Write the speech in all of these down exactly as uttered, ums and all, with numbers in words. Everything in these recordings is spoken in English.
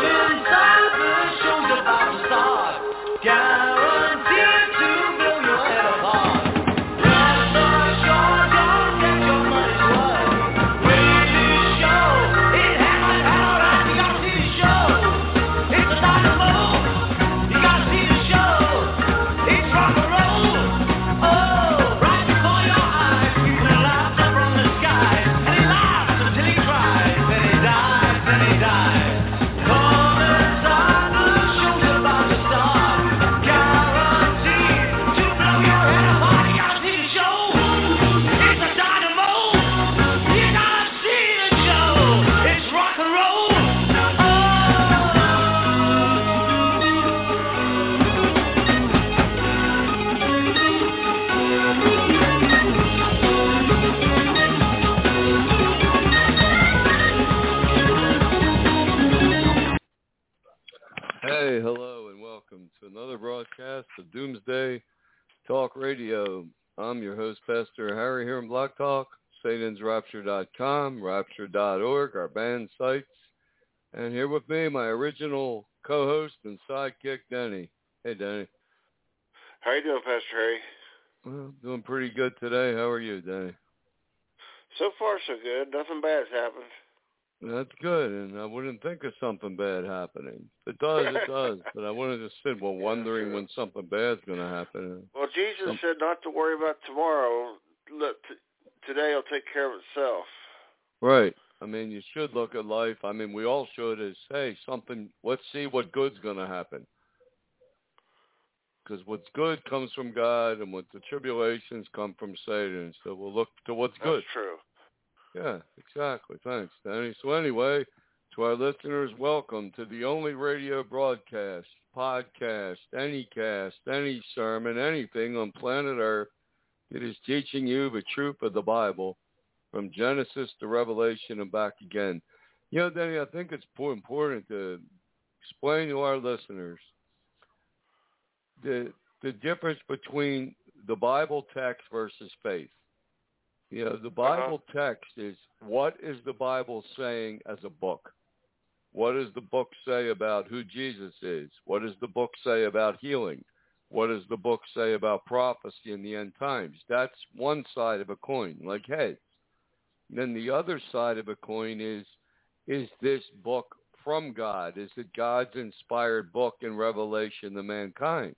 inside, the show's about to start. Guaranteed to blow your head apart. Another broadcast of Doomsday Talk Radio. I'm your host, Pastor Harry, here on Blog Talk, Satans Rapture dot com, Rapture dot org, our band sites. And here with me, my original co-host and sidekick, Denny. Hey, Denny. How you doing, Pastor Harry? Well, doing pretty good today. How are you, Denny? So far, so good. Nothing bad's happened. That's good, and I wouldn't think of something bad happening. It does, it does, but I wouldn't have said, well, wondering when something bad's going to happen. Well, Jesus Some... said not to worry about tomorrow. Look, t- today will take care of itself. Right. I mean, you should look at life. I mean, we all should is, hey, something, let's see what good's going to happen. Because what's good comes from God, and what the tribulations come from Satan. So we'll look to what's good. That's true. Yeah, exactly. Thanks, Danny. So anyway, to our listeners, welcome to the only radio broadcast, podcast, any cast, any sermon, anything on planet Earth that is teaching you the truth of the Bible from Genesis to Revelation and back again. You know, Danny, I think it's important to explain to our listeners the the difference between the Bible text versus faith. You know, the Bible text is, what is the Bible saying as a book? What does the book say about who Jesus is? What does the book say about healing? What does the book say about prophecy in the end times? That's one side of a coin, like heads. And then the other side of a coin is, is this book from God? Is it God's inspired book and revelation to mankind?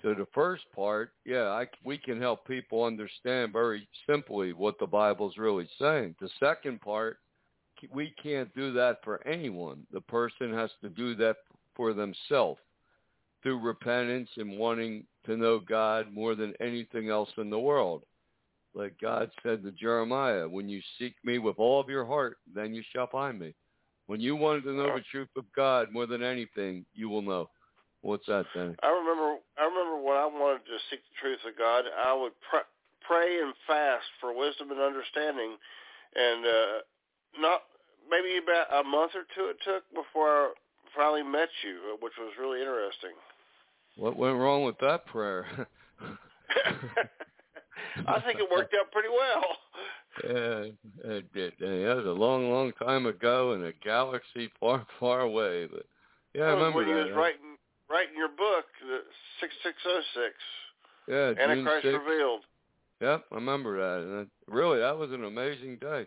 So the first part, yeah, I, we can help people understand very simply what the Bible's really saying. The second part, we can't do that for anyone. The person has to do that for themselves through repentance and wanting to know God more than anything else in the world. Like God said to Jeremiah, when you seek me with all of your heart, then you shall find me. When you wanted to know the truth of God more than anything, you will know. What's that thing? I remember I remember when I wanted to seek the truth of God, I would pr- pray and fast for wisdom and understanding, and uh, not maybe about a month or two it took before I finally met you, which was really interesting. What went wrong with that prayer? I think it worked out pretty well. Yeah, it did. That was a long, long time ago in a galaxy far, far away. But yeah, I remember when that. When he was writing... Writing your book, six six oh six, yeah, Antichrist Revealed. Yep, I remember that. And that, really, that was an amazing day.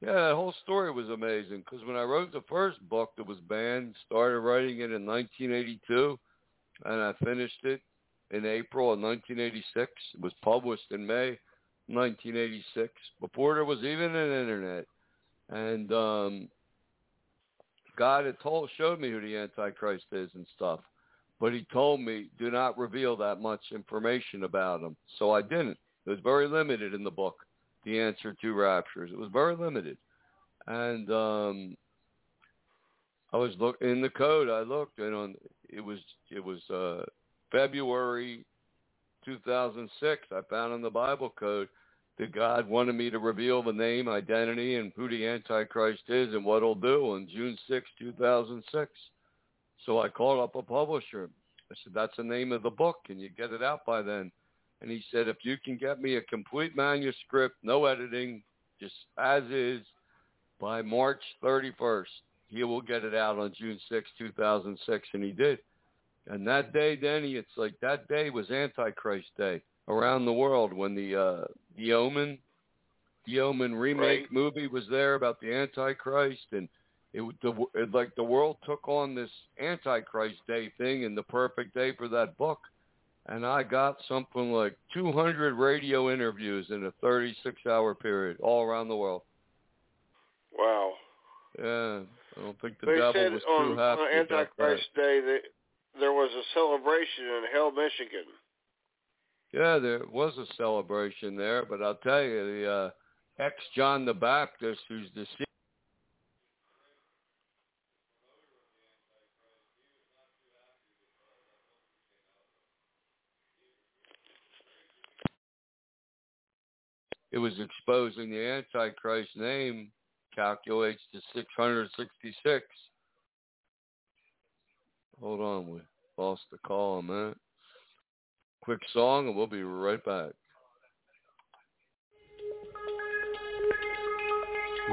Yeah, that whole story was amazing because when I wrote the first book that was banned, started writing it in nineteen eighty-two, and I finished it in April of nineteen eighty-six. It was published in May nineteen eighty-six, before there was even an internet. And um, God had told, showed me who the Antichrist is and stuff. But he told me, do not reveal that much information about him. So I didn't. It was very limited in the book, The Answer to Raptures. It was very limited. And um, I was look in the code. I looked, and on it was it was uh, February two thousand six, I found in the Bible Code that God wanted me to reveal the name, identity, and who the Antichrist is and what he'll do on June sixth, two thousand six. So I called up a publisher. I said, that's the name of the book. Can you get it out by then? And he said, if you can get me a complete manuscript, no editing, just as is, by March thirty-first, he will get it out on June sixth, two thousand six, and he did. And that day, Denny, it's like that day was Antichrist Day around the world when the uh, the Omen, the Omen remake right. movie was there about the Antichrist, and it, the, it like the world took on this Antichrist Day thing and the perfect day for that book. And I got something like two hundred radio interviews in a thirty-six hour period all around the world. Wow. Yeah, I don't think the they devil said was on, too happy. On Antichrist Day, that there was a celebration in Hell, Michigan. Yeah, there was a celebration there, but I'll tell you, the uh, ex-John the Baptist, who's deceased, it was exposing the Antichrist name, calculates to six hundred sixty-six. Hold on, we lost the call a minute. Quick song, and we'll be right back.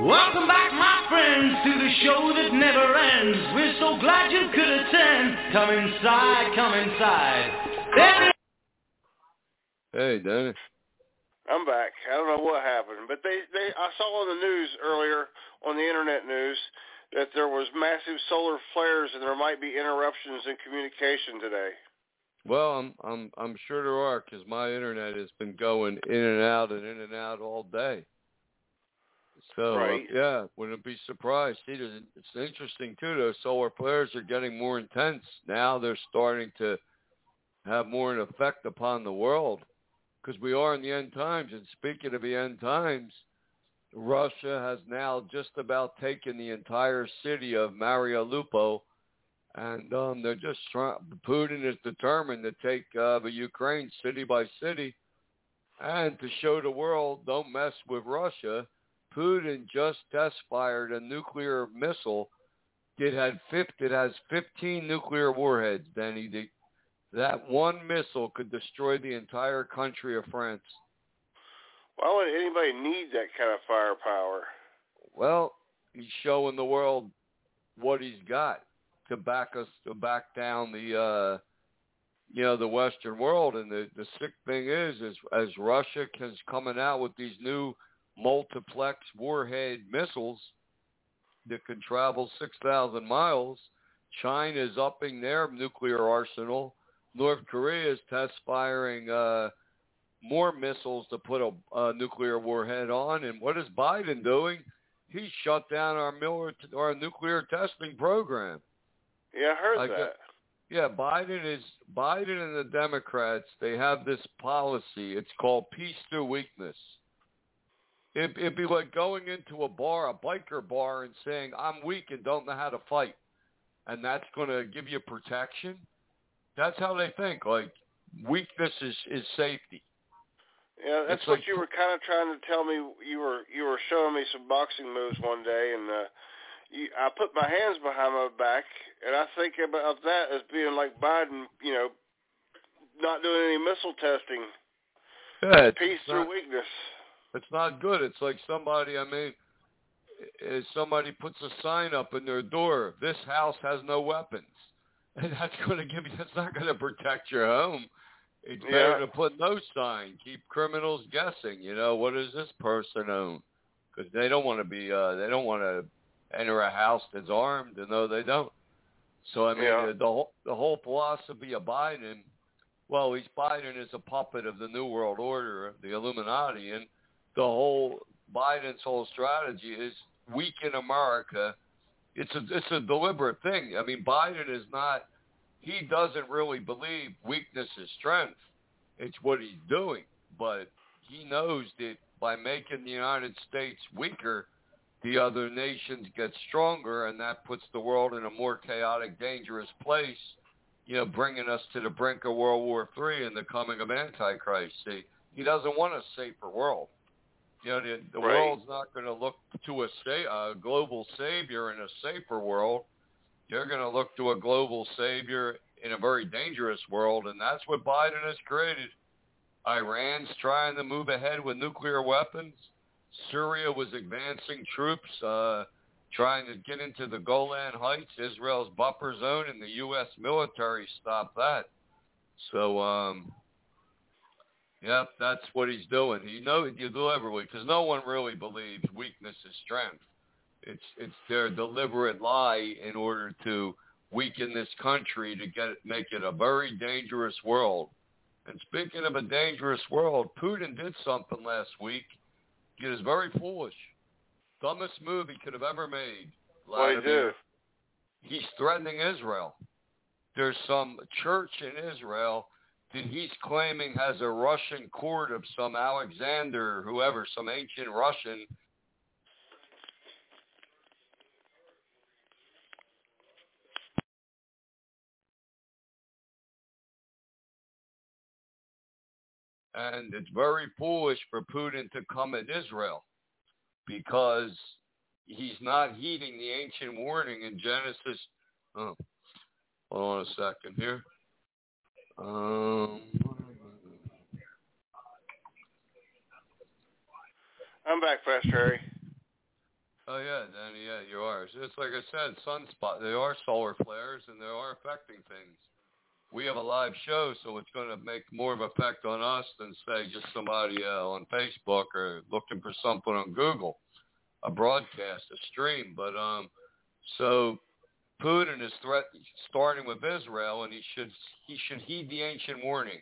Welcome back, my friends, to the show that never ends. We're so glad you could attend. Come inside, come inside. Every- hey, Denny. I'm back. I don't know what happened, but they, they I saw on the news earlier, on the internet news, that there was massive solar flares and there might be interruptions in communication today. Well, I'm I'm I'm sure there are, because my internet has been going in and out and in and out all day. So right. uh, yeah, wouldn't be surprised. See, it's interesting too. Those solar flares are getting more intense now. They're starting to have more an effect upon the world, because we are in the end times. And speaking of the end times, Russia has now just about taken the entire city of Mariupol, and um, they're just trying. Putin is determined to take uh, the Ukraine city by city, and to show the world, don't mess with Russia. Putin just test fired a nuclear missile. It had it has fifteen nuclear warheads. Then he did. That one missile could destroy the entire country of France. Why would anybody need that kind of firepower? Well, he's showing the world what he's got to back us to back down the, uh, you know, the Western world. And the, the sick thing is, is as Russia is coming out with these new multiplex warhead missiles that can travel six thousand miles, China's upping their nuclear arsenal. North Korea is test firing uh, more missiles to put a, a nuclear warhead on. And what is Biden doing? He shut down our, mil- our nuclear testing program. Yeah, I heard like, that. Uh, yeah, Biden is Biden and the Democrats, they have this policy. It's called peace through weakness. It, it'd be like going into a bar, a biker bar, and saying, I'm weak and don't know how to fight. And that's going to give you protection. That's how they think. Like, weakness is, is safety. Yeah, that's it's what like, you were kind of trying to tell me. You were you were showing me some boxing moves one day, and uh, you, I put my hands behind my back, and I think about that as being like Biden, you know, not doing any missile testing. Yeah, peace through weakness. It's not good. It's like somebody, I mean, is somebody puts a sign up in their door, this house has no weapons. And that's going to give you, that's not going to protect your home. It's yeah. better to put no sign. Keep criminals guessing. You know, what does this person own? Because they don't want to be, uh, they don't want to enter a house that's armed. And no, they don't. So I mean, yeah. the, the whole the whole philosophy of Biden, well, he's Biden is a puppet of the New World Order, the Illuminati, and the whole Biden's whole strategy is weaken America. It's a it's a deliberate thing. I mean, Biden is not, he doesn't really believe weakness is strength. It's what he's doing. But he knows that by making the United States weaker, the other nations get stronger, and that puts the world in a more chaotic, dangerous place you know, bringing us to the brink of World War Three and the coming of Antichrist. See, he doesn't want a safer world. You know, the, the right. world's not going to look to a, sa- a global savior in a safer world. They're going to look to a global savior in a very dangerous world, and that's what Biden has created. Iran's trying to move ahead with nuclear weapons. Syria was advancing troops, uh, trying to get into the Golan Heights, Israel's buffer zone, and the U S military stopped that. So, um, yep, that's what he's doing. He knows you deliberately, because no one really believes weakness is strength. It's it's their deliberate lie in order to weaken this country to get make it a very dangerous world. And speaking of a dangerous world, Putin did something last week. It is very foolish. Dumbest move he could have ever made. Why do? He's threatening Israel. There's some church in Israel that he's claiming has a Russian court of some Alexander, whoever, some ancient Russian. And it's very foolish for Putin to come at Israel because he's not heeding the ancient warning in Genesis. Oh, hold on a second here. Um, I'm back, Pastor Harry. Oh, yeah, Denny, yeah, you are. It's like I said, sunspot. They are solar flares, and they are affecting things. We have a live show, so it's going to make more of an effect on us than, say, just somebody uh, on Facebook or looking for something on Google, a broadcast, a stream. But um, so Putin is threat- starting with Israel, and he should he should heed the ancient warning,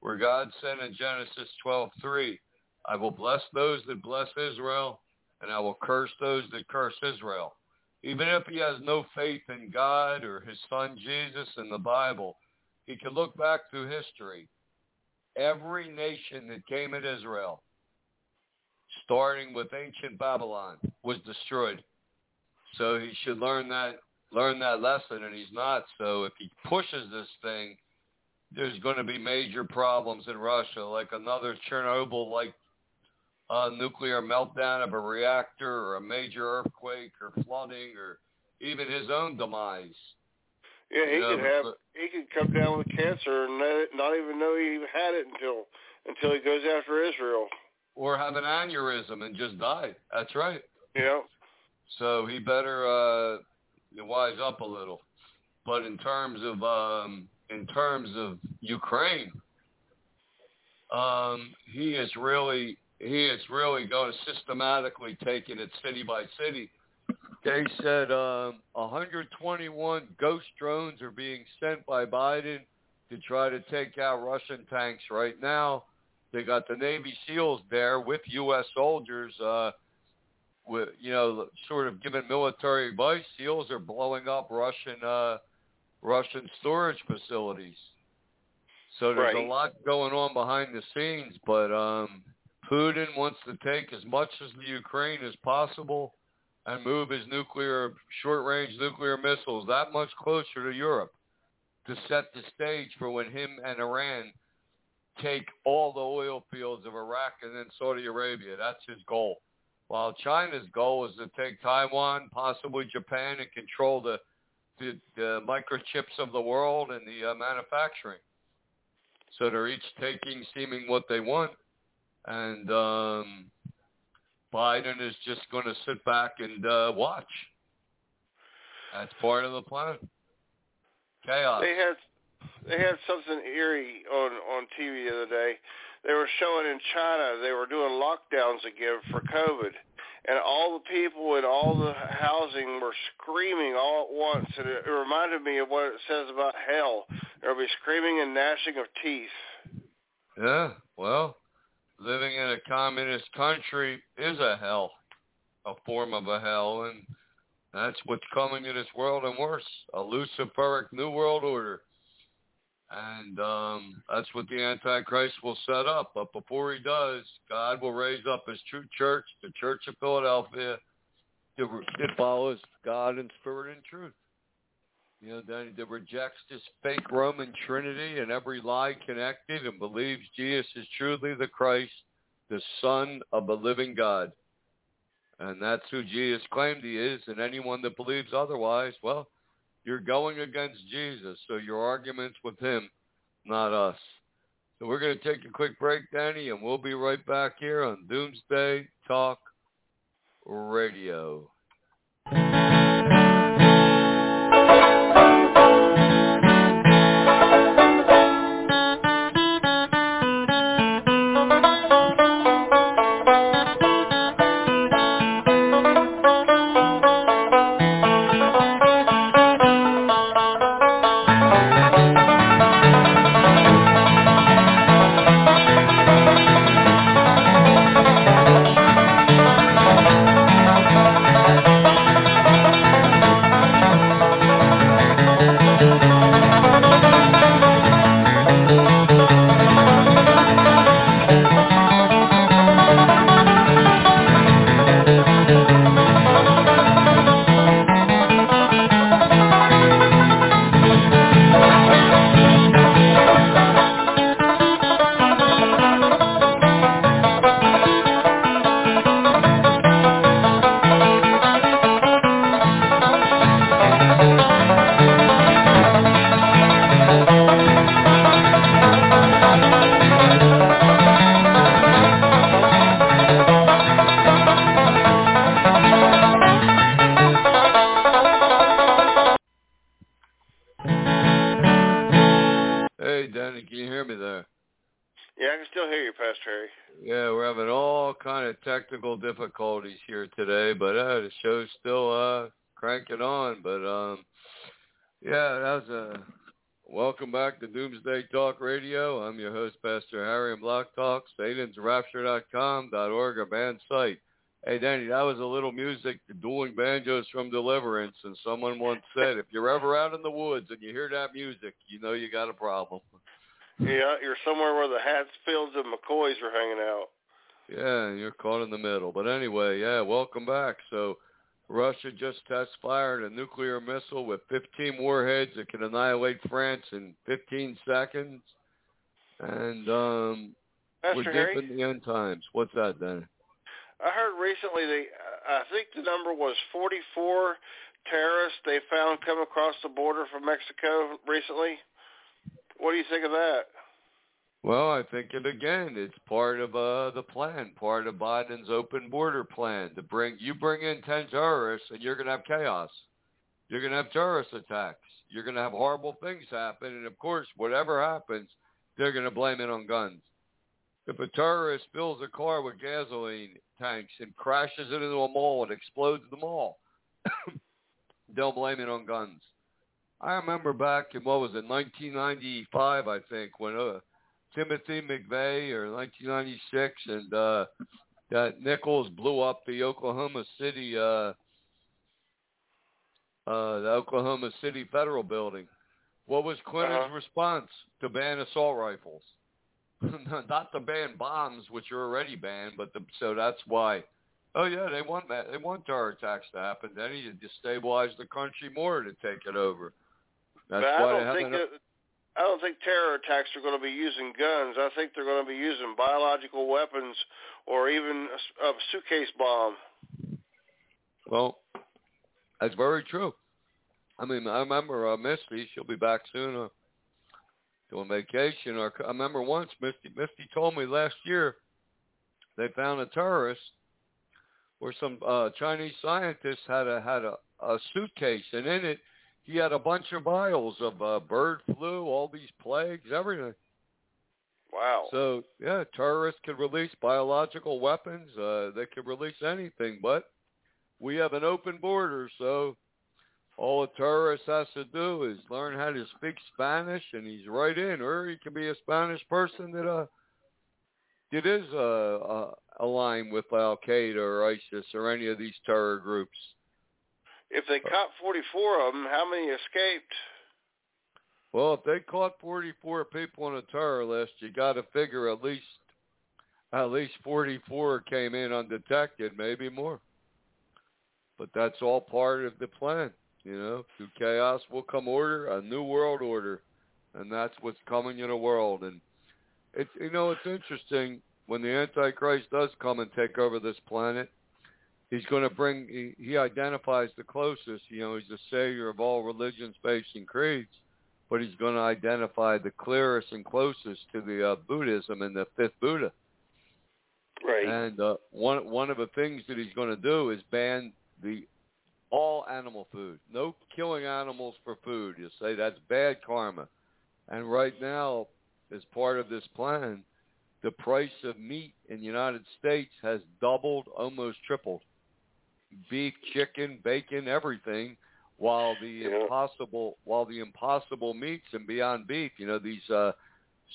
where God said in Genesis twelve three, I will bless those that bless Israel, and I will curse those that curse Israel. Even if he has no faith in God or his son Jesus and the Bible, he could look back through history. Every nation that came at Israel, starting with ancient Babylon, was destroyed. So he should learn that learn that lesson, and he's not. So if he pushes this thing, there's going to be major problems in Russia, like another Chernobyl-like uh, nuclear meltdown of a reactor or a major earthquake or flooding or even his own demise. Yeah, he you know, could have he could come down with cancer and not even know he had it until until he goes after Israel, or have an aneurysm and just die. That's right. Yeah. So he better uh, wise up a little. But in terms of um, in terms of Ukraine, um, he is really he is really going to systematically taking it city by city. They said um, one hundred twenty-one ghost drones are being sent by Biden to try to take out Russian tanks right now. They got the Navy SEALs there with U S soldiers, uh, with you know, sort of giving military advice. SEALs are blowing up Russian uh, Russian storage facilities. So there's right. a lot going on behind the scenes, but um, Putin wants to take as much as the Ukraine as possible and move his nuclear, short-range nuclear missiles that much closer to Europe to set the stage for when him and Iran take all the oil fields of Iraq and then Saudi Arabia. That's his goal. While China's goal is to take Taiwan, possibly Japan, and control the, the, the microchips of the world and the uh, manufacturing. So they're each taking, seeming what they want. And um Biden is just going to sit back and uh, watch. That's part of the plan. Chaos. They had they had something eerie on, on T V the other day. They were showing in China they were doing lockdowns again for COVID, and all the people in all the housing were screaming all at once, and it, it reminded me of what it says about hell. There will be screaming and gnashing of teeth. Yeah, well, living in a communist country is a hell, a form of a hell, and that's what's coming to this world and worse, a Luciferic New World Order. And um, that's what the Antichrist will set up. But before he does, God will raise up his true church, the Church of Philadelphia. It follows God in spirit and truth. You know, that, that rejects this fake Roman Trinity and every lie connected and believes Jesus is truly the Christ, the Son of the living God. And that's who Jesus claimed he is. And anyone that believes otherwise, well, you're going against Jesus. So your argument's with him, not us. So we're going to take a quick break, Danny, and we'll be right back here on Doomsday Talk Radio. Technical difficulties here today, but uh, the show's still uh, cranking on. But um, yeah, that was a welcome back to Doomsday Talk Radio. I'm your host, Pastor Harry, and Blog Talk, Satans Rapture dot com dot org, a band site. Hey, Danny, that was a little music, the dueling banjos from Deliverance, and someone once said, if you're ever out in the woods and you hear that music, you know you got a problem. Yeah, you're somewhere where the Hatsfields and McCoys are hanging out. Yeah, you're caught in the middle. But anyway, yeah, welcome back. So Russia just test fired a nuclear missile with fifteen warheads that can annihilate France in fifteen seconds. And um, we're dipping the end times. What's that, Denny? I heard recently, they, I think the number was forty-four terrorists they found come across the border from Mexico recently. What do you think of that? Well, I think it again. It's part of uh, the plan, part of Biden's open border plan to bring. You bring in ten terrorists, and you're going to have chaos. You're going to have terrorist attacks. You're going to have horrible things happen, and of course, whatever happens, they're going to blame it on guns. If a terrorist fills a car with gasoline tanks and crashes it into a mall and explodes the mall, they'll blame it on guns. I remember back in what was it, nineteen ninety-five, I think, when uh. Timothy McVeigh, or nineteen ninety-six, and uh, that Nichols blew up the Oklahoma City, uh, uh, the Oklahoma City Federal Building. What was Clinton's uh-huh. response? To ban assault rifles, not to ban bombs, which are already banned. But the, so that's why. Oh yeah, they want that. They want terror attacks to happen. They need to destabilize the country more to take it over. That's but why I don't they think haven't. That- I don't think terror attacks are going to be using guns. I think they're going to be using biological weapons or even a, a suitcase bomb. Well, that's very true. I mean, I remember uh, Misty, she'll be back soon uh, doing vacation. Or, I remember once Misty, Misty told me last year they found a terrorist or some uh, Chinese scientist had a, had a, a suitcase, and in it, he had a bunch of vials of uh, bird flu, all these plagues, everything. Wow. So, yeah, terrorists could release biological weapons. Uh, they could release anything, but we have an open border, so all a terrorist has to do is learn how to speak Spanish, and he's right in, or he can be a Spanish person that uh, that is uh, uh, aligned with Al-Qaeda or ISIS or any of these terror groups. If they caught forty-four of them, how many escaped? Well, if they caught forty-four people on a terror list, you got to figure at least at least forty-four came in undetected, maybe more. But that's all part of the plan. You know, through chaos will come order, a new world order, and that's what's coming in the world. And it's, you know, it's interesting when the Antichrist does come and take over this planet. He's going to bring. He, he identifies the closest. You know, he's the savior of all religions, faiths, and creeds. But he's going to identify the clearest and closest to the uh, Buddhism and the fifth Buddha. Right. And uh, one one of the things that he's going to do is ban the all animal food. No killing animals for food. You say that's bad karma. And right now, as part of this plan, the price of meat in the United States has doubled, almost tripled. Beef, chicken, bacon, everything, while the yeah. impossible while the impossible meats and beyond beef, you know, these uh,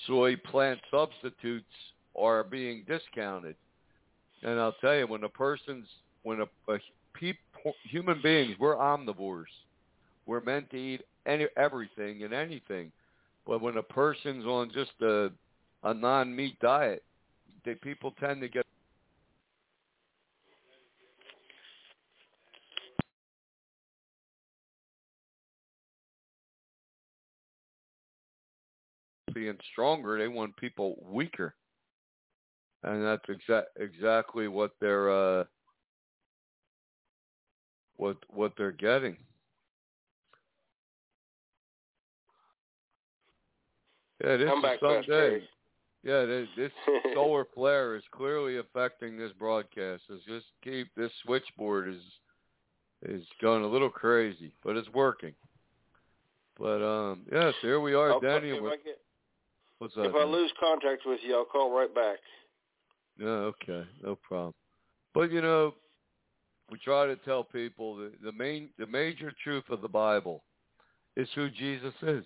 soy plant substitutes are being discounted. And I'll tell you, when a person's, when a, a people, human beings, we're omnivores. We're meant to eat any everything and anything. But when a person's on just a, a non-meat diet, they, people tend to get... being stronger, they want people weaker. And that's exa- exactly what they're uh, what what they're getting. Yeah, this is someday. Yeah, this, this solar flare is clearly affecting this broadcast. It's just keep this switchboard is is going a little crazy, but it's working. But um, yes, here we are, I'll Denny. If, with, I, get, what's that, if I lose contact with you, I'll call right back. No, okay, no problem. But you know, we try to tell people that the main, the major truth of the Bible is who Jesus is.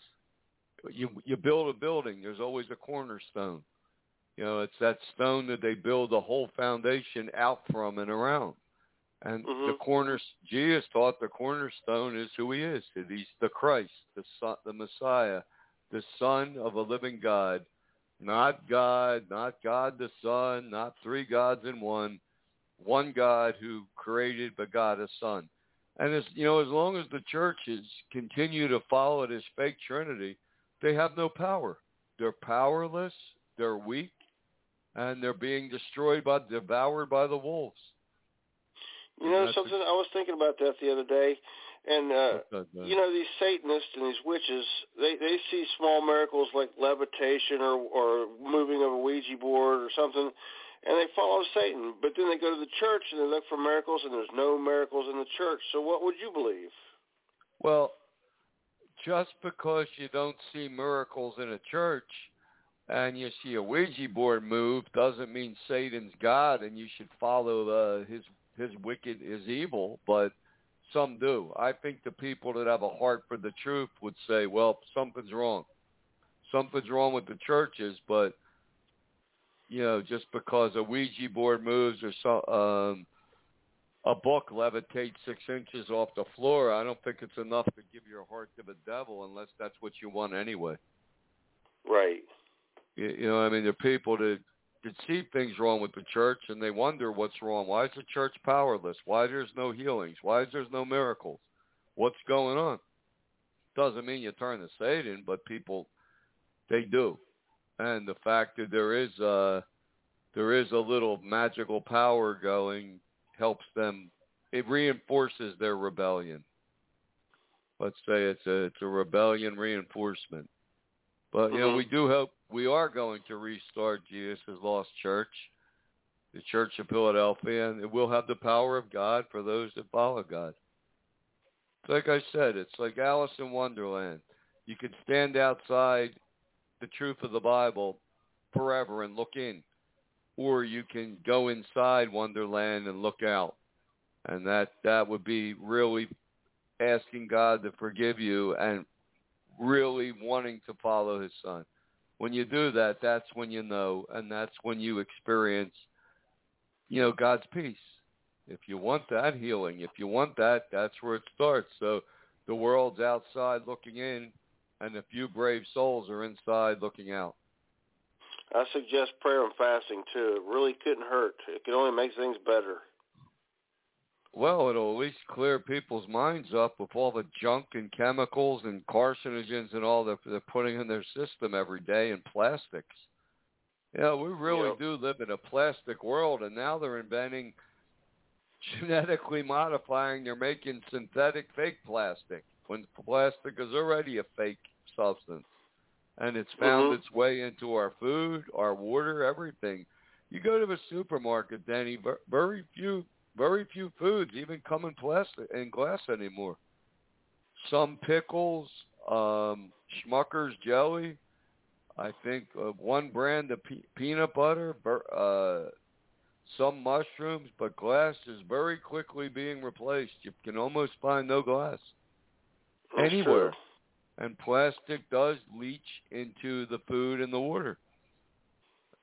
You you build a building, there's always a cornerstone. You know, it's that stone that they build the whole foundation out from and around. And mm-hmm. the corner, Jesus taught the cornerstone is who he is. He's the Christ, the son, the Messiah, the Son of a living God. Not God, not God the Son, not three gods in one, one God who created but God a Son. And, as, you know, as long as the churches continue to follow this fake Trinity, they have no power. They're powerless, they're weak, and they're being destroyed, by, devoured by the wolves. You know something? A- I was thinking about that the other day. And, uh, you know, these Satanists and these witches, they, they see small miracles like levitation or, or moving of a Ouija board or something, and they follow Satan. But then they go to the church and they look for miracles, and there's no miracles in the church. So what would you believe? Well, just because you don't see miracles in a church and you see a Ouija board move doesn't mean Satan's God and you should follow uh, his, his wicked, his evil, but... some do. I think the people that have a heart for the truth would say, well, something's wrong. Something's wrong with the churches, but, you know, just because a Ouija board moves or so, um, a book levitates six inches off the floor, I don't think it's enough to give your heart to the devil unless that's what you want anyway. Right. You, you know, I mean, there are people that, that see things wrong with the church and they wonder what's wrong. Why is the church powerless? Why there's no healings? Why is there's no miracles? What's going on? Doesn't mean you turn to Satan, but people, they do. And the fact that there is a, there is a little magical power going helps them. It reinforces their rebellion. Let's say it's a, it's a rebellion reinforcement. But, you know, mm-hmm. we do hope we are going to restart Jesus' lost church, the Church of Philadelphia, and it will have the power of God for those that follow God. Like I said, it's like Alice in Wonderland. You can stand outside the truth of the Bible forever and look in, or you can go inside Wonderland and look out. And that, that would be really asking God to forgive you and really wanting to follow his son. When you do that, that's when you know, and that's when you experience, you know, God's peace. If you want that healing, if you want that, that's where it starts. So the world's outside looking in, and a few brave souls are inside looking out. I suggest prayer and fasting, too. It really couldn't hurt. It could only make things better. Well, it'll at least clear people's minds up with all the junk and chemicals and carcinogens and all that they're putting in their system every day, and plastics. Yeah, we really yep. do live in a plastic world, and now they're inventing genetically modifying. They're making synthetic fake plastic when plastic is already a fake substance, and it's found mm-hmm. its way into our food, our water, everything. You go to a supermarket, Denny, very few Very few foods even come in plastic in glass anymore. Some pickles, um, Schmucker's jelly. I think uh, one brand of pe- peanut butter. Uh, some mushrooms, but glass is very quickly being replaced. You can almost find no glass That's anywhere. True. And plastic does leach into the food and the water,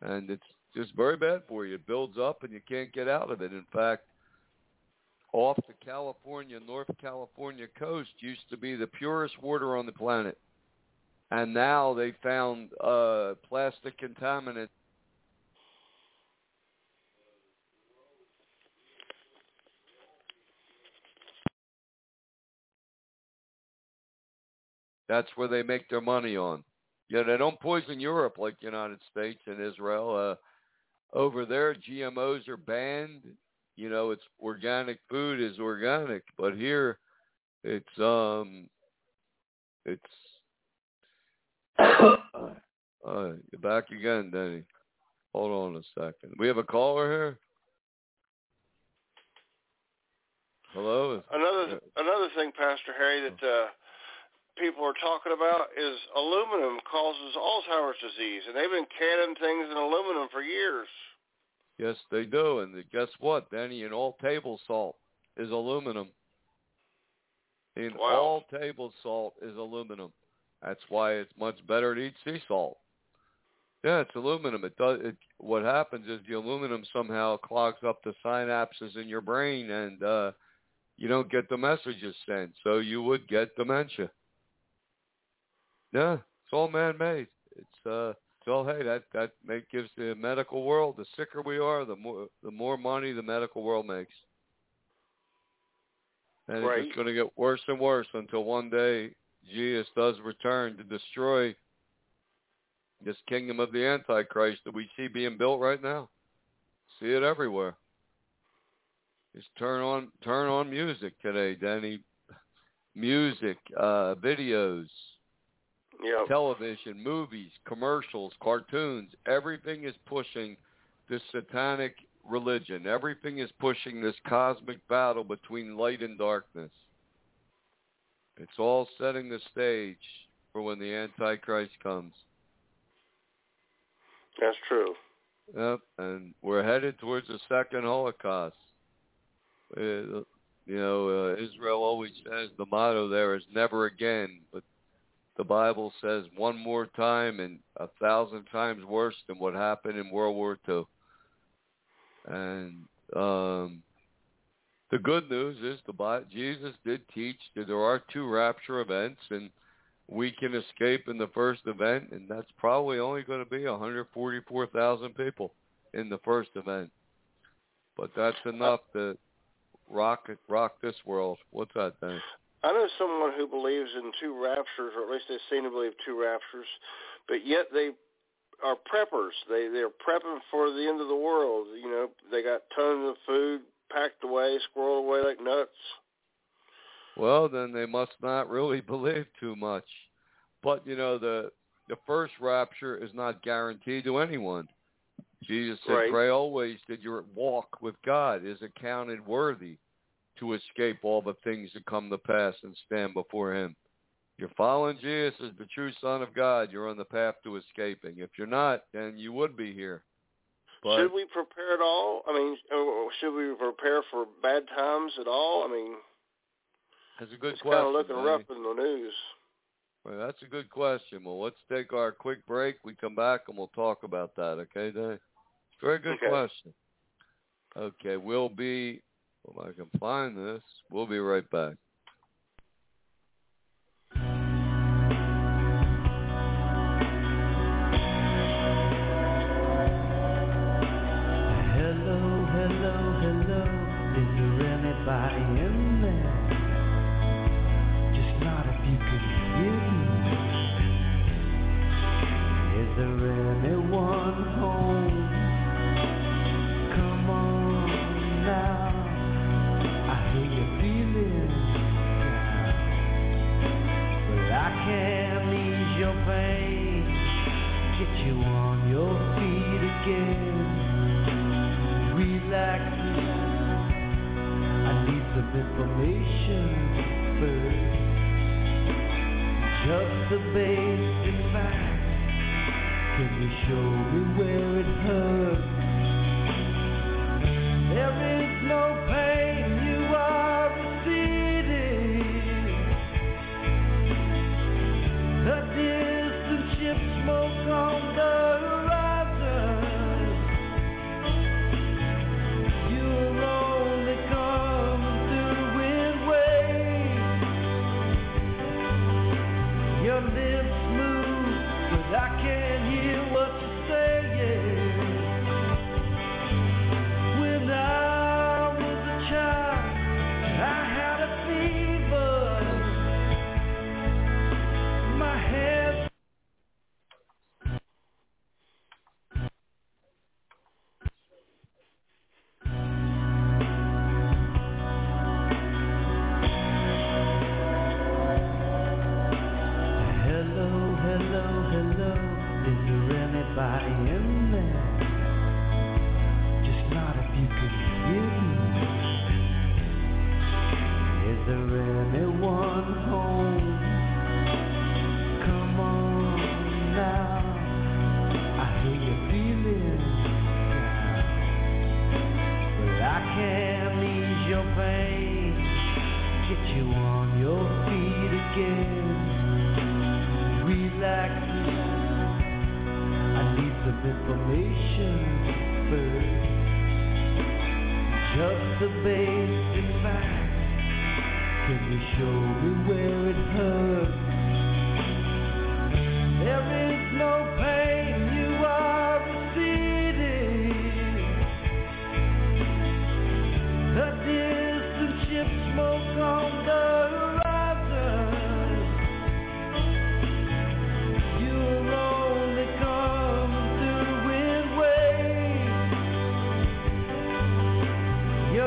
and it's just very bad for you. It builds up, and you can't get out of it. In fact, off the California, North California coast used to be the purest water on the planet. And now they found uh, plastic contaminants. That's where they make their money on. Yeah, they don't poison Europe like the United States and Israel. Uh, over there, G M Os are banned. You know, it's organic food is organic, but here it's, um, it's, uh, you're back again, Denny. Hold on a second. We have a caller here. Hello? Another, another thing, Pastor Harry, that, uh, people are talking about is aluminum causes Alzheimer's disease, and they've been canning things in aluminum for years. Yes, they do, and guess what, Denny? In all table salt is aluminum. In wow. all table salt is aluminum. That's why it's much better to eat sea salt. Yeah, it's aluminum. It does. It, what happens is the aluminum somehow clogs up the synapses in your brain, and uh, you don't get the messages sent, so you would get dementia. Yeah, it's all man-made. It's uh. So, hey, that, that gives the medical world, the sicker we are, the more the more money the medical world makes. And right. it's just going to get worse and worse until one day Jesus does return to destroy this kingdom of the Antichrist that we see being built right now. See it everywhere. Just turn on, turn on music today, Denny. Music, uh, videos. Yep. Television, movies, commercials, cartoons, everything is pushing this satanic religion. Everything is pushing this cosmic battle between light and darkness. It's all setting the stage for when the Antichrist comes. That's true. Yep, and we're headed towards the second Holocaust. Uh, you know, uh, Israel always says the motto there is never again, but the Bible says one more time and a thousand times worse than what happened in World War Two. And um, the good news is the Bible, Jesus did teach that there are two rapture events, and we can escape in the first event, and that's probably only going to be one hundred forty-four thousand people in the first event. But that's enough to rock rock this world. What's that thing? I know someone who believes in two raptures, or at least they seem to believe two raptures, but yet they are preppers. They, they're prepping for the end of the world. You know, they got tons of food packed away, squirreled away like nuts. Well, then they must not really believe too much. But, you know, the the first rapture is not guaranteed to anyone. Jesus said, right. pray always that your walk with God is accounted worthy to escape all the things that come to pass and stand before him. You're following Jesus as the true Son of God, you're on the path to escaping. If you're not, then you would be here. But should we prepare at all? I mean, should we prepare for bad times at all? I mean, that's a good it's question. It's kind of looking rough in the news. Well, that's a good question. Well, let's take our quick break. We come back and we'll talk about that, okay, Dave? It's a very good okay. question. Okay, we'll be... Well, I can find this. We'll be right back. Hello, hello, hello. Is there anybody in there. Just not if you can hear me. Is there anyone home? Come on now. I hear you feeling down. Well, I can't ease your pain. Get you on your feet again. Relax. Some information first, just the basic facts. Can you show me where it hurts? There is no pain you are receiving. The distant ship smoke on the horizon. You're only come. Your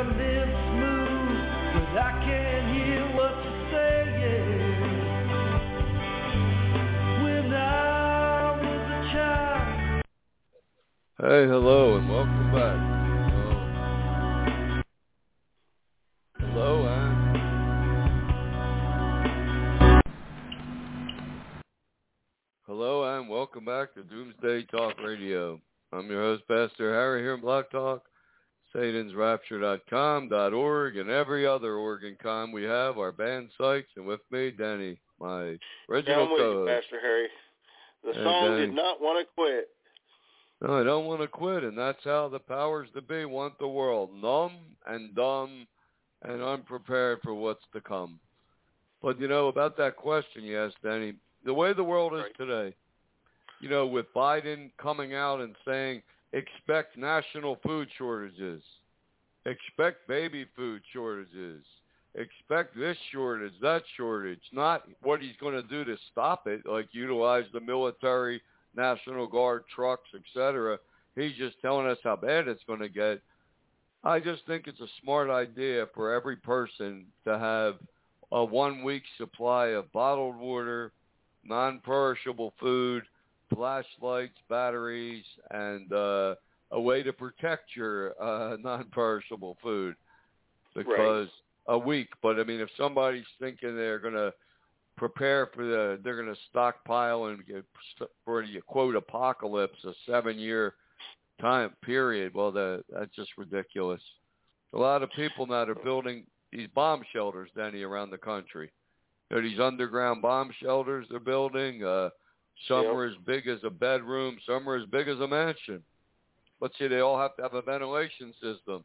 lips move, but I can't hear what you're saying. When I was a child, I had a fever. My head. Hey, hello, and welcome back. Hello, hello and hello, and welcome back to Doomsday Talk Radio. I'm your host, Pastor Harry, here on Blog Talk, Satans Rapture dot com, .org, and every other org and com we have. Our band sites, and with me, Denny, my original co-host. Down with you, Pastor Harry. The hey, song Denny. Did not want to quit. No, I don't want to quit, and that's how the powers to be want the world, numb and dumb and unprepared for what's to come. But, you know, about that question you asked, Danny, the way the world is today, you know, with Biden coming out and saying, expect national food shortages, expect baby food shortages, expect this shortage, that shortage, not what he's going to do to stop it, like utilize the military, National Guard trucks, et cetera. He's just telling us how bad it's going to get. I just think it's a smart idea for every person to have a one-week supply of bottled water, non-perishable food, flashlights, batteries, and uh, a way to protect your uh, non-perishable food. Because right. a week, but I mean, if somebody's thinking they're going to prepare for the, they're going to stockpile and get for the quote apocalypse, a seven year time period. Well, the, that's just ridiculous. A lot of people now are building these bomb shelters, Danny, around the country. There are these underground bomb shelters they're building. Uh, some yep. are as big as a bedroom. Some are as big as a mansion. But see, they all have to have a ventilation system.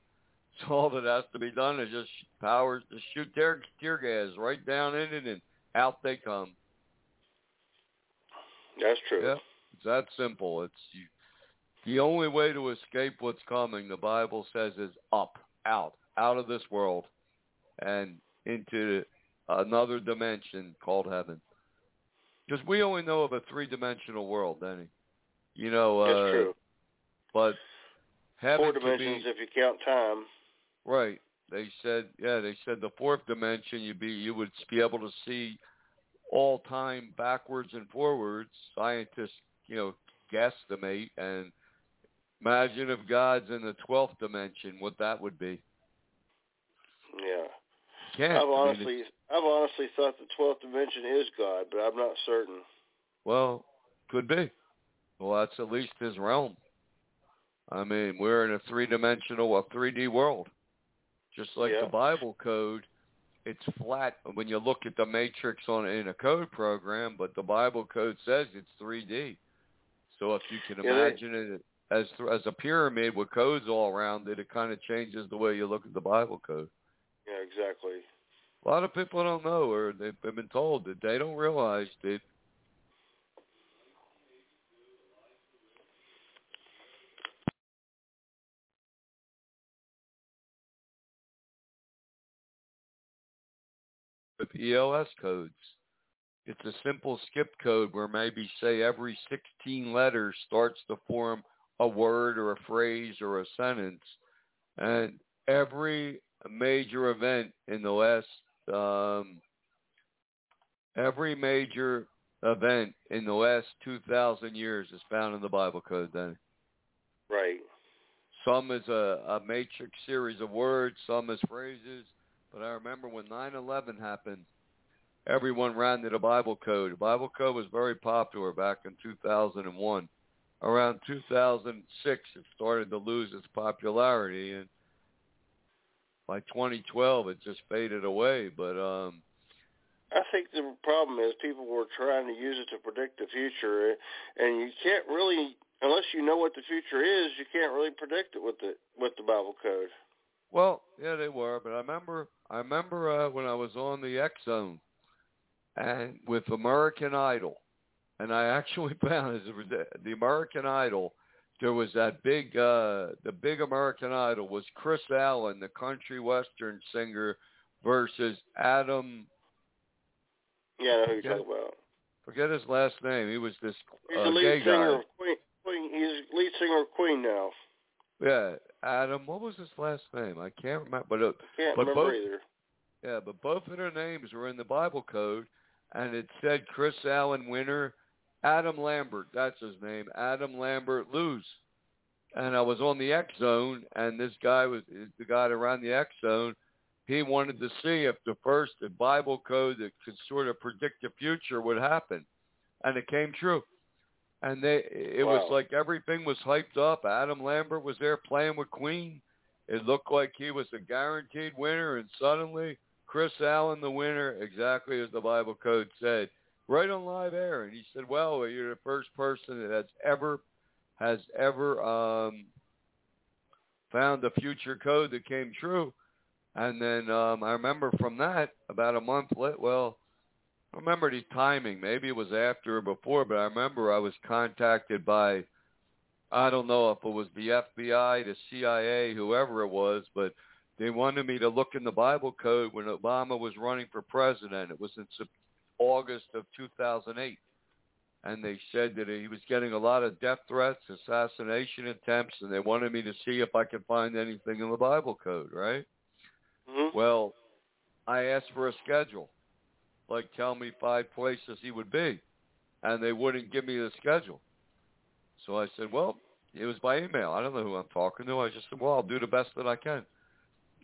So all that has to be done is just powers to shoot their tear gas right down in it and out they come. That's true. Yeah, it's that simple. It's you, the only way to escape what's coming, the Bible says, is up, out, out of this world. and into another dimension called heaven. Because we only know of a three-dimensional world, Denny. You know, uh, that's true. But heaven four dimensions be, if you count time. Right. They said, yeah. They said the fourth dimension, you'd be, you would be able to see all time backwards and forwards. Scientists, you know, guesstimate, and imagine if God's in the twelfth dimension, what that would be. Yeah. Can't. I've honestly, I mean, I've honestly thought the twelfth dimension is God, but I'm not certain. Well, could be. Well, that's at least his realm. I mean, we're in a three-dimensional, a three D world. Just like yeah. the Bible Code, it's flat when you look at the Matrix on in a code program, but the Bible Code says it's three D. So if you can yeah, imagine that, it as as a pyramid with codes all around it, it kind of changes the way you look at the Bible Code. Yeah, exactly. A lot of people don't know, or they've been told that they don't realize that. With E L S codes, it's a simple skip code where maybe say every sixteen letters starts to form a word or a phrase or a sentence, and every major event in the last um, every major event in the last two thousand years is found in the Bible Code. Then, right? Some is a, a matrix series of words, some is phrases. But I remember when nine eleven happened, everyone ran to the Bible Code. The Bible Code was very popular back in two thousand one. Around two thousand six, it started to lose its popularity, and by twenty twelve, it just faded away. But um, I think the problem is people were trying to use it to predict the future, and you can't really, unless you know what the future is, you can't really predict it with the with the Bible Code. Well, yeah, they were, but I remember I remember uh, when I was on the X Zone and with American Idol, and I actually found as the American Idol, there was that big, uh, the big American Idol was Chris Allen, the country western singer, versus Adam. Yeah, I know who you're talking about. Forget his last name. He was this uh, He's the lead gay singer guy. Of Queen, Queen. He's lead singer of Queen now. Yeah. Adam, what was his last name? I can't remember. But, uh, can't but remember both, either. Yeah, but both of their names were in the Bible Code, and it said Chris Allen winner, Adam Lambert, that's his name, Adam Lambert lose. And I was on the X Zone, and this guy was the guy that ran the X Zone. He wanted to see if the first the Bible Code that could sort of predict the future would happen, and it came true. And they, it wow. was like everything was hyped up. Adam Lambert was there playing with Queen. It looked like he was a guaranteed winner, and suddenly Chris Allen, the winner, exactly as the Bible Code said, right on live air. And he said, "Well, you're the first person that has ever has ever um, found a future code that came true." And then um, I remember from that about a month later, well. I remember the timing. Maybe it was after or before, but I remember I was contacted by, I don't know if it was the F B I, the C I A, whoever it was, but they wanted me to look in the Bible Code when Obama was running for president. It was in August of two thousand eight. And they said that he was getting a lot of death threats, assassination attempts, and they wanted me to see if I could find anything in the Bible Code, right? Mm-hmm. Well, I asked for a schedule. Like, tell me five places he would be, and they wouldn't give me the schedule. So I said, well, it was by email. I don't know who I'm talking to. I just said, well, I'll do the best that I can.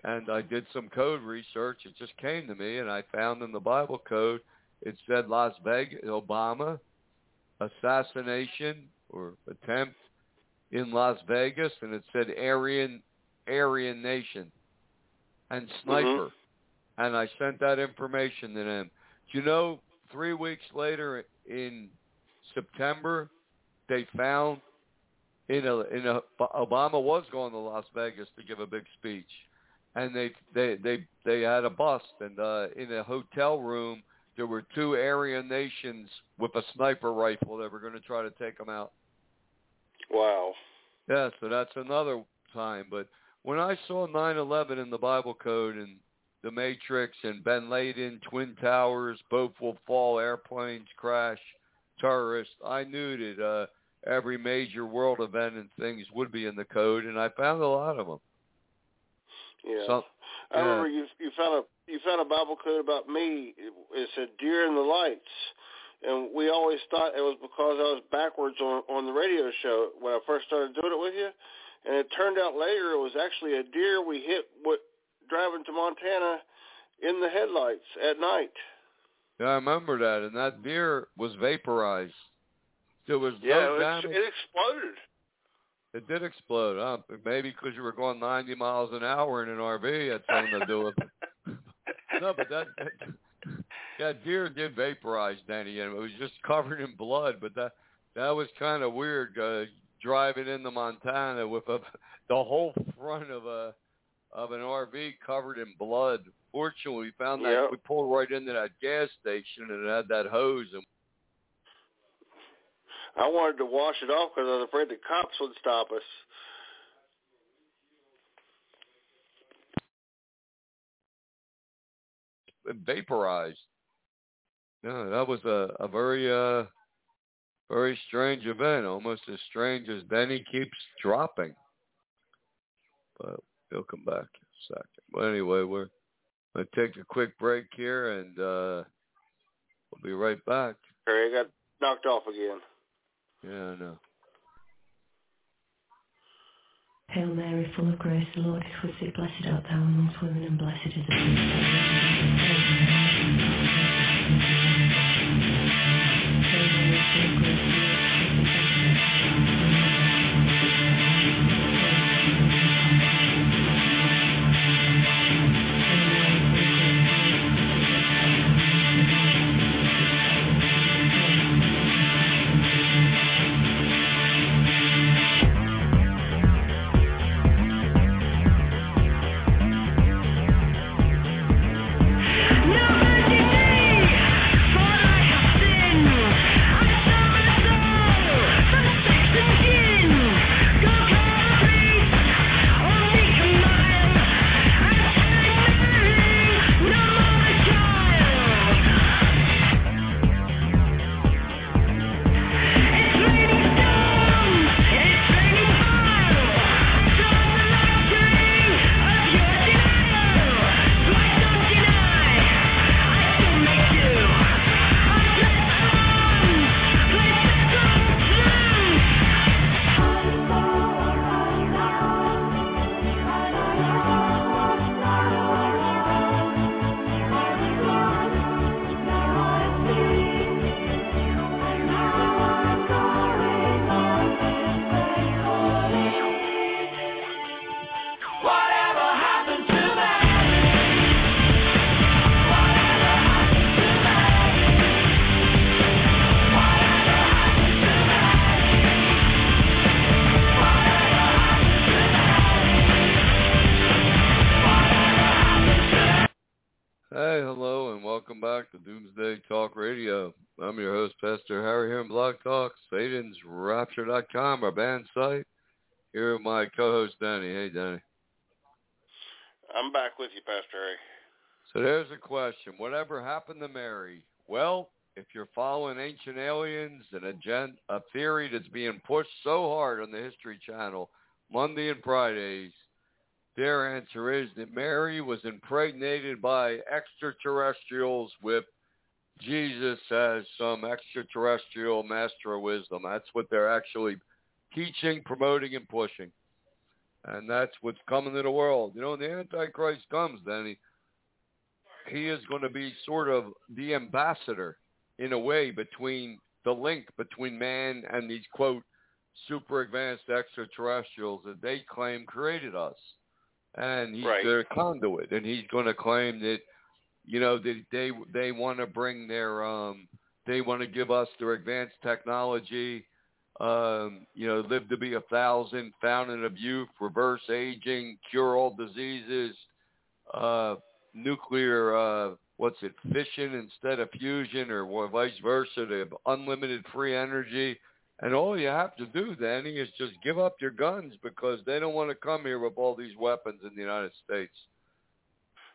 And I did some code research. It just came to me, and I found in the Bible Code, it said Las Vegas, Obama, assassination or attempt in Las Vegas, and it said Aryan, Aryan Nation and sniper. Mm-hmm. And I sent that information to them. You know, three weeks later in September, they found in a, in a Obama was going to Las Vegas to give a big speech, and they they they, they had a bust, and uh, in a hotel room there were two Aryan nations with a sniper rifle that were going to try to take them out. Wow. Yeah, so that's another time. But when I saw nine eleven in the Bible Code and the Matrix and Ben Laden, Twin Towers, both will fall, airplanes crash, terrorists. I knew that uh, every major world event and things would be in the code, and I found a lot of them. Yeah. So, I yeah. remember you, you found a you found a Bible code about me. It said deer in the lights, and we always thought it was because I was backwards on, on the radio show when I first started doing it with you. And it turned out later it was actually a deer we hit with, driving to Montana in the headlights at night. Yeah, I remember that, and that deer was vaporized. There was yeah, no it, damage. It exploded. It did explode, huh? Maybe because you were going ninety miles an hour in an R V, had something to do with it. No, but that, that that deer did vaporize, Denny, and it was just covered in blood. But that that was kind of weird. Uh, driving into Montana with a, the whole front of a of an R V covered in blood. Fortunately, we found that yep. we pulled right into that gas station and it had that hose. And I wanted to wash it off because I was afraid the cops would stop us. It vaporized. No, that was a, a very, uh, very strange event, almost as strange as Denny keeps dropping. But he'll come back in a second. But anyway, we're going to take a quick break here, and uh, we'll be right back. Harry got knocked off again. Yeah, I know. Hail Mary, full of grace, the Lord is with thee. Blessed art thou amongst women, and blessed is the fruit of thy womb, Jesus. Doomsday Talk Radio. I'm your host, Pastor Harry, here in Blog Talk, Satans Rapture dot com, our band site. Here with my co-host, Denny. Hey, Denny. I'm back with you, Pastor Harry. So there's a question. Whatever happened to Mary? Well, if you're following ancient aliens and a, gen- a theory that's being pushed so hard on the History Channel, Monday and Fridays, their answer is that Mary was impregnated by extraterrestrials with Jesus as some extraterrestrial master of wisdom. That's what they're actually teaching, promoting, and pushing. And that's what's coming to the world. You know, when the Antichrist comes, then he, he is going to be sort of the ambassador, in a way, between the link between man and these, quote, super advanced extraterrestrials that they claim created us. And he's right. their conduit. And he's going to claim that, you know, they they, they want to bring their, um, they want to give us their advanced technology, um, you know, live to be a thousand, fountain of youth, reverse aging, cure all diseases, uh, nuclear, uh, what's it, fission instead of fusion, or vice versa. They have unlimited free energy. And all you have to do, Danny, is just give up your guns because they don't want to come here with all these weapons in the United States.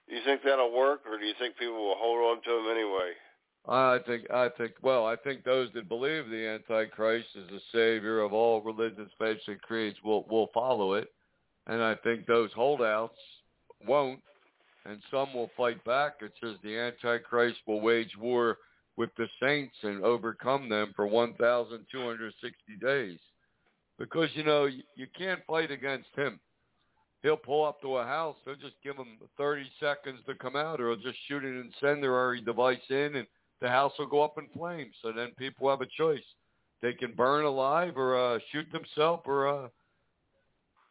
Do you think that'll work, or do you think people will hold on to them anyway? I think, I think, well, I think those that believe the Antichrist is the savior of all religions, faiths, and creeds will will follow it, and I think those holdouts won't, and some will fight back. It says the Antichrist will wage war with the saints and overcome them for one thousand two hundred sixty days, because you know you, you can't fight against him. He'll pull up to a house. They'll just give him thirty seconds to come out, or he'll just shoot an incendiary device in, and the house will go up in flames. So then people have a choice. They can burn alive or uh, shoot themselves, or uh,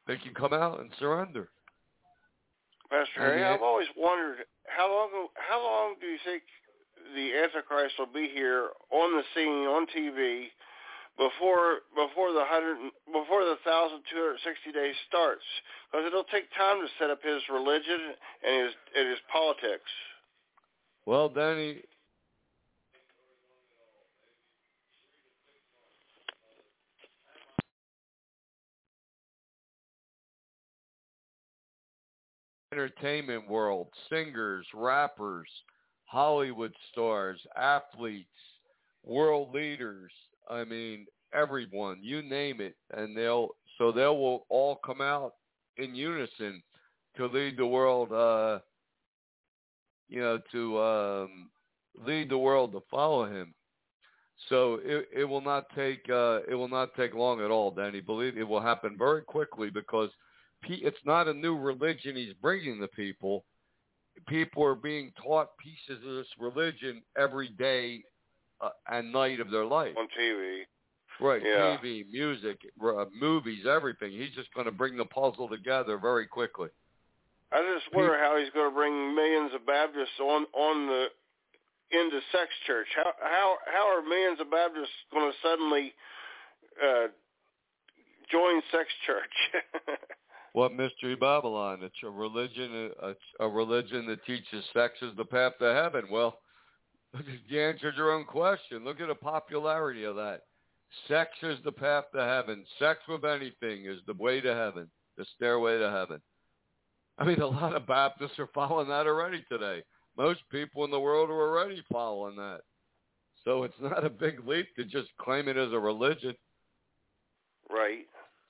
they can come out and surrender. Pastor Harry, I've always wondered, how long, how long do you think the Antichrist will be here on the scene, on T V, before before the hundred before the one thousand two hundred sixty days starts? Because it'll take time to set up his religion and his and his politics. Well, Denny, entertainment world, singers, rappers, Hollywood stars, athletes, world leaders. I mean, everyone, you name it, and they'll so they will all come out in unison to lead the world. Uh, you know, to um, lead the world to follow him. So it, it will not take uh, it will not take long at all, Danny. Believe it will happen very quickly, because it's not a new religion he's bringing to people. People are being taught pieces of this religion every day. Uh, and night of their life on T V, right? Yeah. T V, music, uh, movies, everything. He's just going to bring the puzzle together very quickly. I just wonder People. how he's going to bring millions of Baptists on on the into sex church. How how how are millions of Baptists going to suddenly uh, join sex church? What mystery Babylon? It's a religion, a, a religion that teaches sex is the path to heaven. Well, you answered your own question. Look at the popularity of that. Sex is the path to heaven. Sex with anything is the way to heaven, the stairway to heaven. I mean, a lot of Baptists are following that already today. Most people in the world are already following that. So it's not a big leap to just claim it as a religion. Right.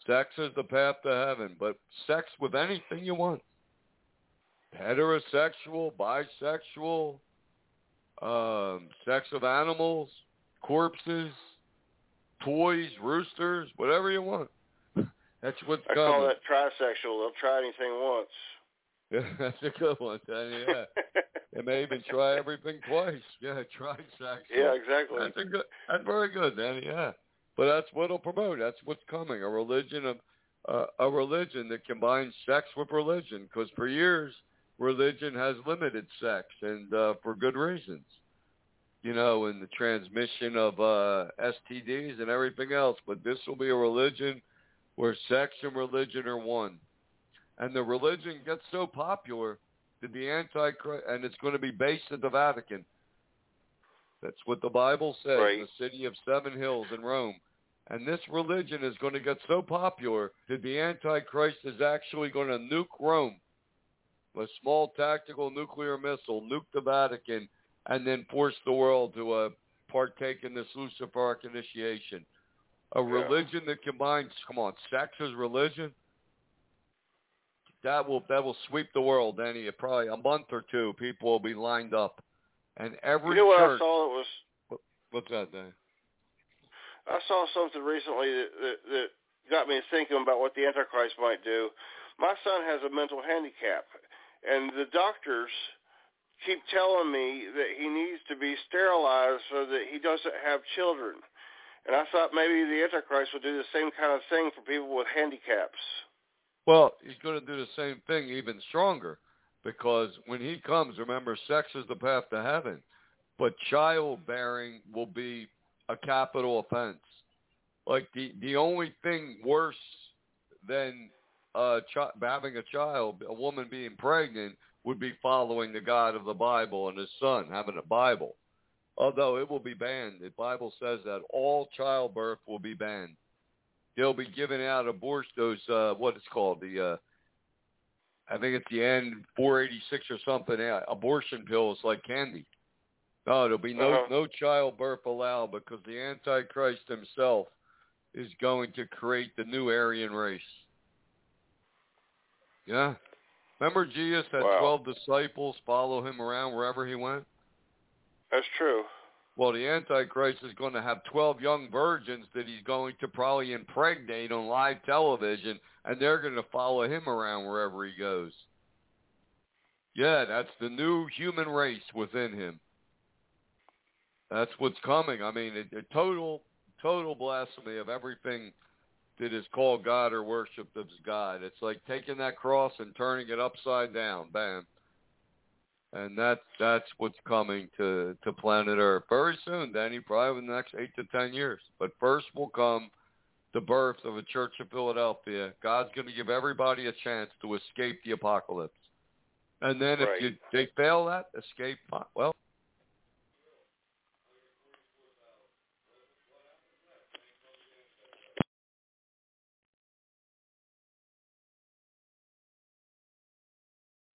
Sex is the path to heaven, but sex with anything you want. Heterosexual, bisexual, Um, sex with animals, corpses, toys, roosters, whatever you want. That's what's coming. I call that trisexual. They'll try anything once. Yeah, that's a good one, Danny. Yeah. They may even try everything twice. Yeah, trisexual. Yeah, exactly. That's a good. That's very good, Danny. Yeah, but that's what'll promote. That's what's coming. A religion of uh, a religion that combines sex with religion, because for years, religion has limited sex, and uh, for good reasons, you know, and the transmission of uh, S T Ds and everything else. But this will be a religion where sex and religion are one. And the religion gets so popular that the Antichrist, and it's going to be based at the Vatican. That's what the Bible says, right. The city of seven hills in Rome. And this religion is going to get so popular that the Antichrist is actually going to nuke Rome. A small tactical nuclear missile, nuke the Vatican, and then force the world to uh, partake in this Luciferic initiation. A religion yeah. that combines, come on, sex is religion? That will that will sweep the world, Danny. Probably a month or two, people will be lined up. And every You know what church, I saw that was... What, what's that, Danny? I saw something recently that, that, that got me thinking about what the Antichrist might do. My son has a mental handicap. And the doctors keep telling me that he needs to be sterilized so that he doesn't have children. And I thought maybe the Antichrist would do the same kind of thing for people with handicaps. Well, he's going to do the same thing even stronger, because when he comes, remember, sex is the path to heaven. But childbearing will be a capital offense. Like the, the only thing worse than... Uh, ch- having a child, a woman being pregnant, would be following the God of the Bible and his son, having a Bible. Although it will be banned. The Bible says that all childbirth will be banned. They'll be giving out abortion, those, uh, what it's called, the uh, I think at the end, four eighty-six or something, abortion pills like candy. No, there'll be no, uh-huh. no childbirth allowed because the Antichrist himself is going to create the new Aryan race. Yeah. Remember Jesus had wow. twelve disciples follow him around wherever he went? That's true. Well, the Antichrist is going to have twelve young virgins that he's going to probably impregnate on live television, and they're going to follow him around wherever he goes. Yeah, that's the new human race within him. That's what's coming. I mean, a, a total, total blasphemy of everything that is called God or worshipped as God. It's like taking that cross and turning it upside down. Bam. And that's, that's what's coming to, to planet Earth very soon, Denny, probably in the next eight to ten years. But first will come the birth of a Church of Philadelphia. God's going to give everybody a chance to escape the apocalypse. And then right. if you, they fail that, escape, well.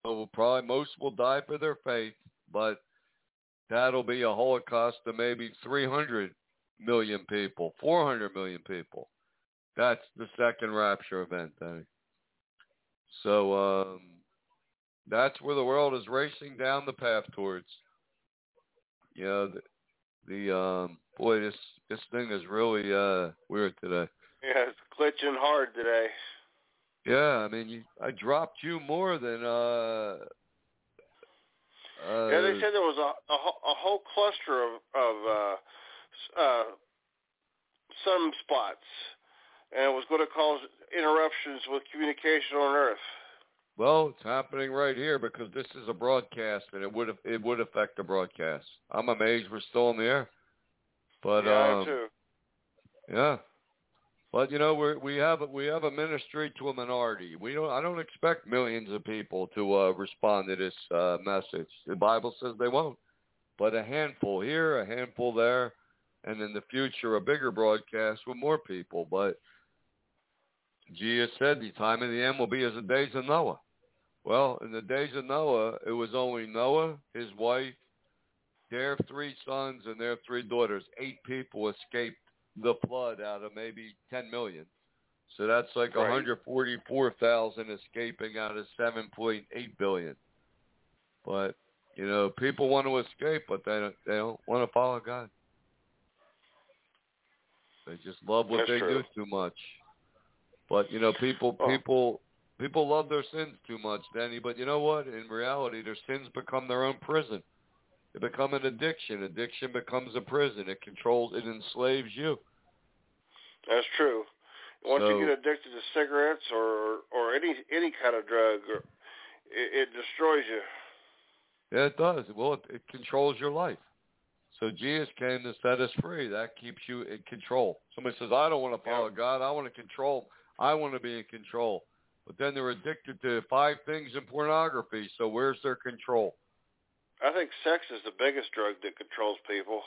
Will probably most will die for their faith, but that'll be a holocaust to maybe three hundred million people, four hundred million people. That's the second rapture event, Denny. So um, that's where the world is racing down the path towards. You know, the, the um, boy, this this thing is really uh, weird today. Yeah, it's glitching hard today. Yeah, I mean, you, I dropped you more than... Uh, uh, yeah, they said there was a, a, a whole cluster of, of uh, uh, sunspots, and it was going to cause interruptions with communication on Earth. Well, it's happening right here because this is a broadcast, and it would it would affect the broadcast. I'm amazed we're still on the air. But, yeah, um, I too. Yeah. But you know we we have we have a ministry to a minority. We don't. I don't expect millions of people to uh, respond to this uh, message. The Bible says they won't. But a handful here, a handful there, and in the future a bigger broadcast with more people. But Jesus said the time in the end will be as the days of Noah. Well, in the days of Noah, it was only Noah, his wife, their three sons, and their three daughters. Eight people escaped the flood out of maybe ten million. So that's like right. one hundred forty-four thousand escaping out of seven point eight billion. But, you know, people want to escape, but they don't, they don't want to follow God. They just love what that's they true. do too much. But, you know, people people, people love their sins too much, Denny. But you know what? In reality, their sins become their own prison. It becomes an addiction. Addiction becomes a prison. It controls, it enslaves you. That's true. Once so, you get addicted to cigarettes or or any any kind of drug, or, it, it destroys you. Yeah, it does. Well, it, it controls your life. So Jesus came to set us free. That keeps you in control. Somebody says, I don't want to follow yeah. God. I want to control. I want to be in control. But then they're addicted to five things in pornography. So where's their control? I think sex is the biggest drug that controls people.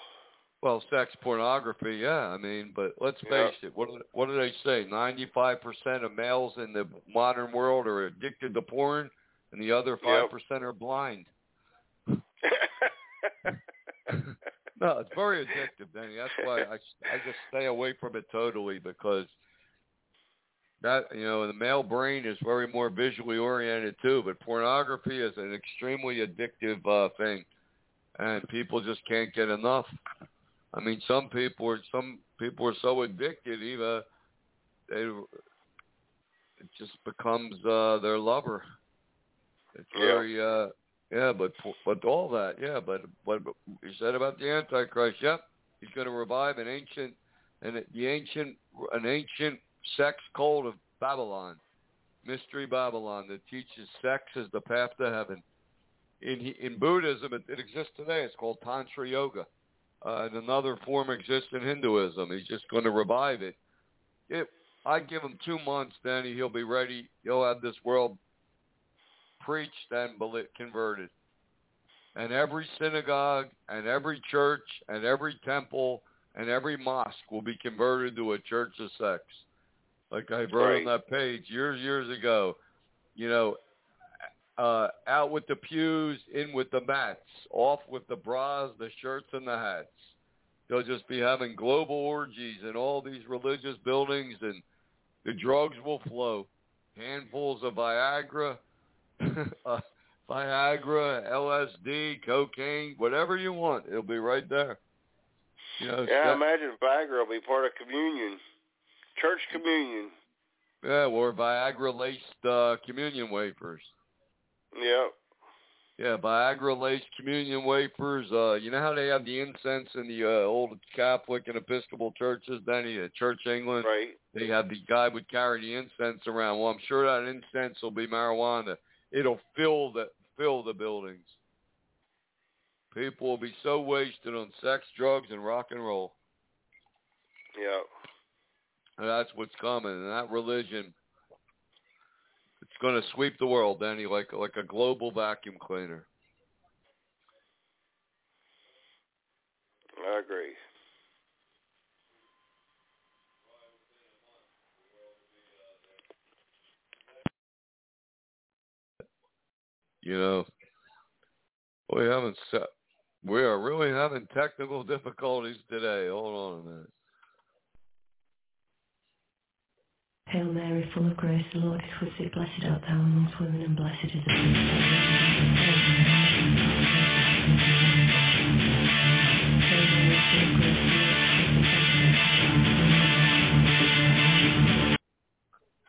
Well, sex, pornography, yeah. I mean, but let's face yeah. it. What, what do they say? ninety-five percent of males in the modern world are addicted to porn, and the other five percent yep. are blind. No, it's very addictive, Denny. That's why I, I just stay away from it totally because, that you know, the male brain is very more visually oriented too, but pornography is an extremely addictive uh, thing, and people just can't get enough. I mean, some people are some people are so addicted, Eva, they it just becomes uh, their lover. It's very yeah. uh, yeah, but but all that yeah, but but you said about the Antichrist, yep, he's going to revive an ancient and the ancient an ancient. sex cult of Babylon, mystery Babylon that teaches sex is the path to heaven. In in Buddhism, it, it exists today. It's called Tantra Yoga. Uh, and another form exists in Hinduism. He's just going to revive it. If I give him two months, then he'll be ready. He'll have this world preached and converted. And every synagogue and every church and every temple and every mosque will be converted to a church of sex. Like I wrote right. on that page years, years ago, you know, uh, out with the pews, in with the mats, off with the bras, the shirts, and the hats. They'll just be having global orgies in all these religious buildings, and the drugs will flow. Handfuls of Viagra, uh, Viagra, L S D, cocaine, whatever you want. It'll be right there. You know, yeah, that, I imagine Viagra will be part of communion, church communion. Yeah, or Viagra-laced uh, communion wafers. Yeah. Yeah, Viagra-laced communion wafers. Uh, you know how they have the incense in the uh, old Catholic and Episcopal churches, Denny, at Church England? Right. They have the guy would carry the incense around. Well, I'm sure that incense will be marijuana. It'll fill the, fill the buildings. People will be so wasted on sex, drugs, and rock and roll. Yeah. That's what's coming, and that religion, it's going to sweep the world, Danny, like like a global vacuum cleaner. I agree. You know, we haven't set, we are really having technical difficulties today. Hold on a minute. Hail Mary, full of grace, the Lord is with thee. Blessed art thou amongst women, and blessed is the fruit of thy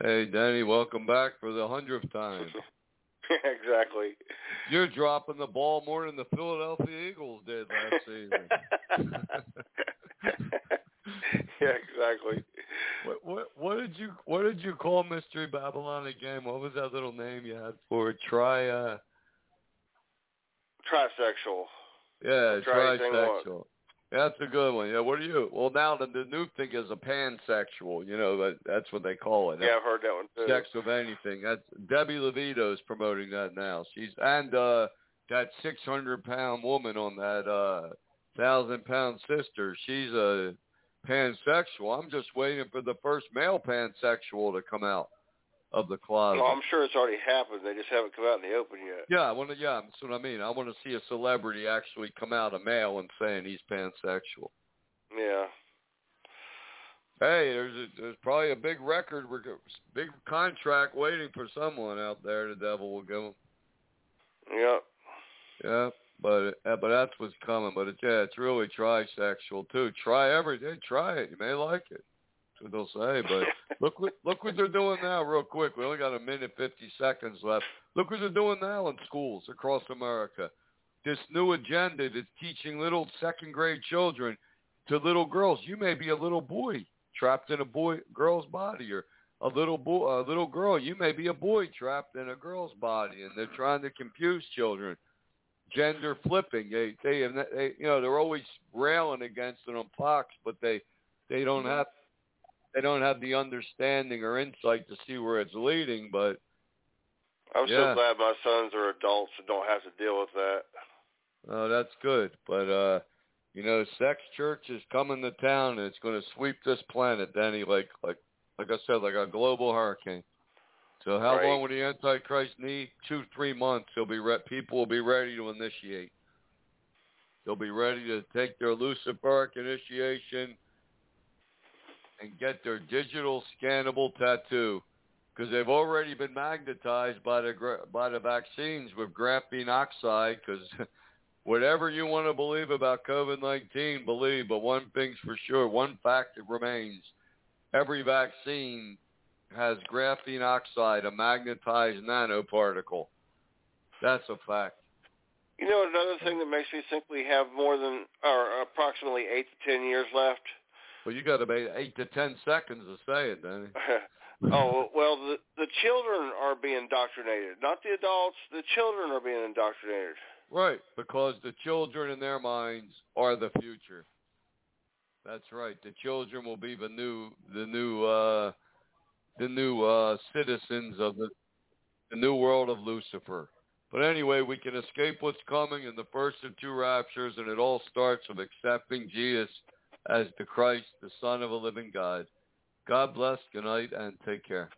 womb. Hey, Danny, welcome back for the hundredth time. Exactly. You're dropping the ball more than the Philadelphia Eagles did last season. Yeah, exactly. What, what what did you what did you call Mystery Babylon again? What was that little name you had for it? Tri uh Trisexual. Yeah, trisexual. That's a good one. Yeah, what are you? Well, now the, the new thing is a pansexual. You know, that, that's what they call it. Yeah, I've heard that one too. Sex with anything. That's Debbie Levito's promoting that now. She's and uh, that six hundred pound woman on that uh, thousand pound sister. She's a pansexual. I'm just waiting for the first male pansexual to come out of the closet. Well, I'm sure it's already happened. They just haven't come out in the open yet. Yeah, I want to. Yeah, that's what I mean. I want to see a celebrity actually come out a male and saying he's pansexual. Yeah. Hey, there's a, there's probably a big record, big contract waiting for someone out there. The devil will give him. Yep. Yep. But but that's what's coming. But it, yeah, it's really trisexual too. Try everything. Try it. You may like it. That's what they'll say. But look what, look what they're doing now, real quick. We only got a minute fifty seconds left. Look what they're doing now in schools across America. This new agenda that's teaching little second grade children to little girls. You may be a little boy trapped in a boy girl's body, or a little boy, a little girl. You may be a boy trapped in a girl's body, and they're trying to confuse children. Gender flipping. They, they, they, you know, they're always railing against it on Fox, but they, they don't have, they don't have the understanding or insight to see where it's leading. But I'm yeah. so glad my sons are adults and don't have to deal with that. Oh, that's good. But uh, you know, sex church is coming to town, and it's going to sweep this planet, Danny. Like, like, like I said, like a global hurricane. So how right. long will the Antichrist need? Two, three months. He'll be re- people will be ready to initiate. They'll be ready to take their Luciferic initiation and get their digital scannable tattoo, because they've already been magnetized by the gra- by the vaccines with graphene oxide. Because whatever you want to believe about COVID nineteen, believe. But one thing's for sure, one fact that remains: every vaccine has graphene oxide, a magnetized nanoparticle. That's a fact. You know, another thing that makes me think we have more than, or approximately eight to ten years left. Well, you got about eight to ten seconds to say it, Danny. Oh, well, the, the children are being indoctrinated, not the adults. The children are being indoctrinated. Right, because the children in their minds are the future. That's right. The children will be the new, the new, uh, the new uh, citizens of the, the new world of Lucifer. But anyway, we can escape what's coming in the first of two raptures, and it all starts with accepting Jesus as the Christ, the Son of a living God. God bless, good night, and take care.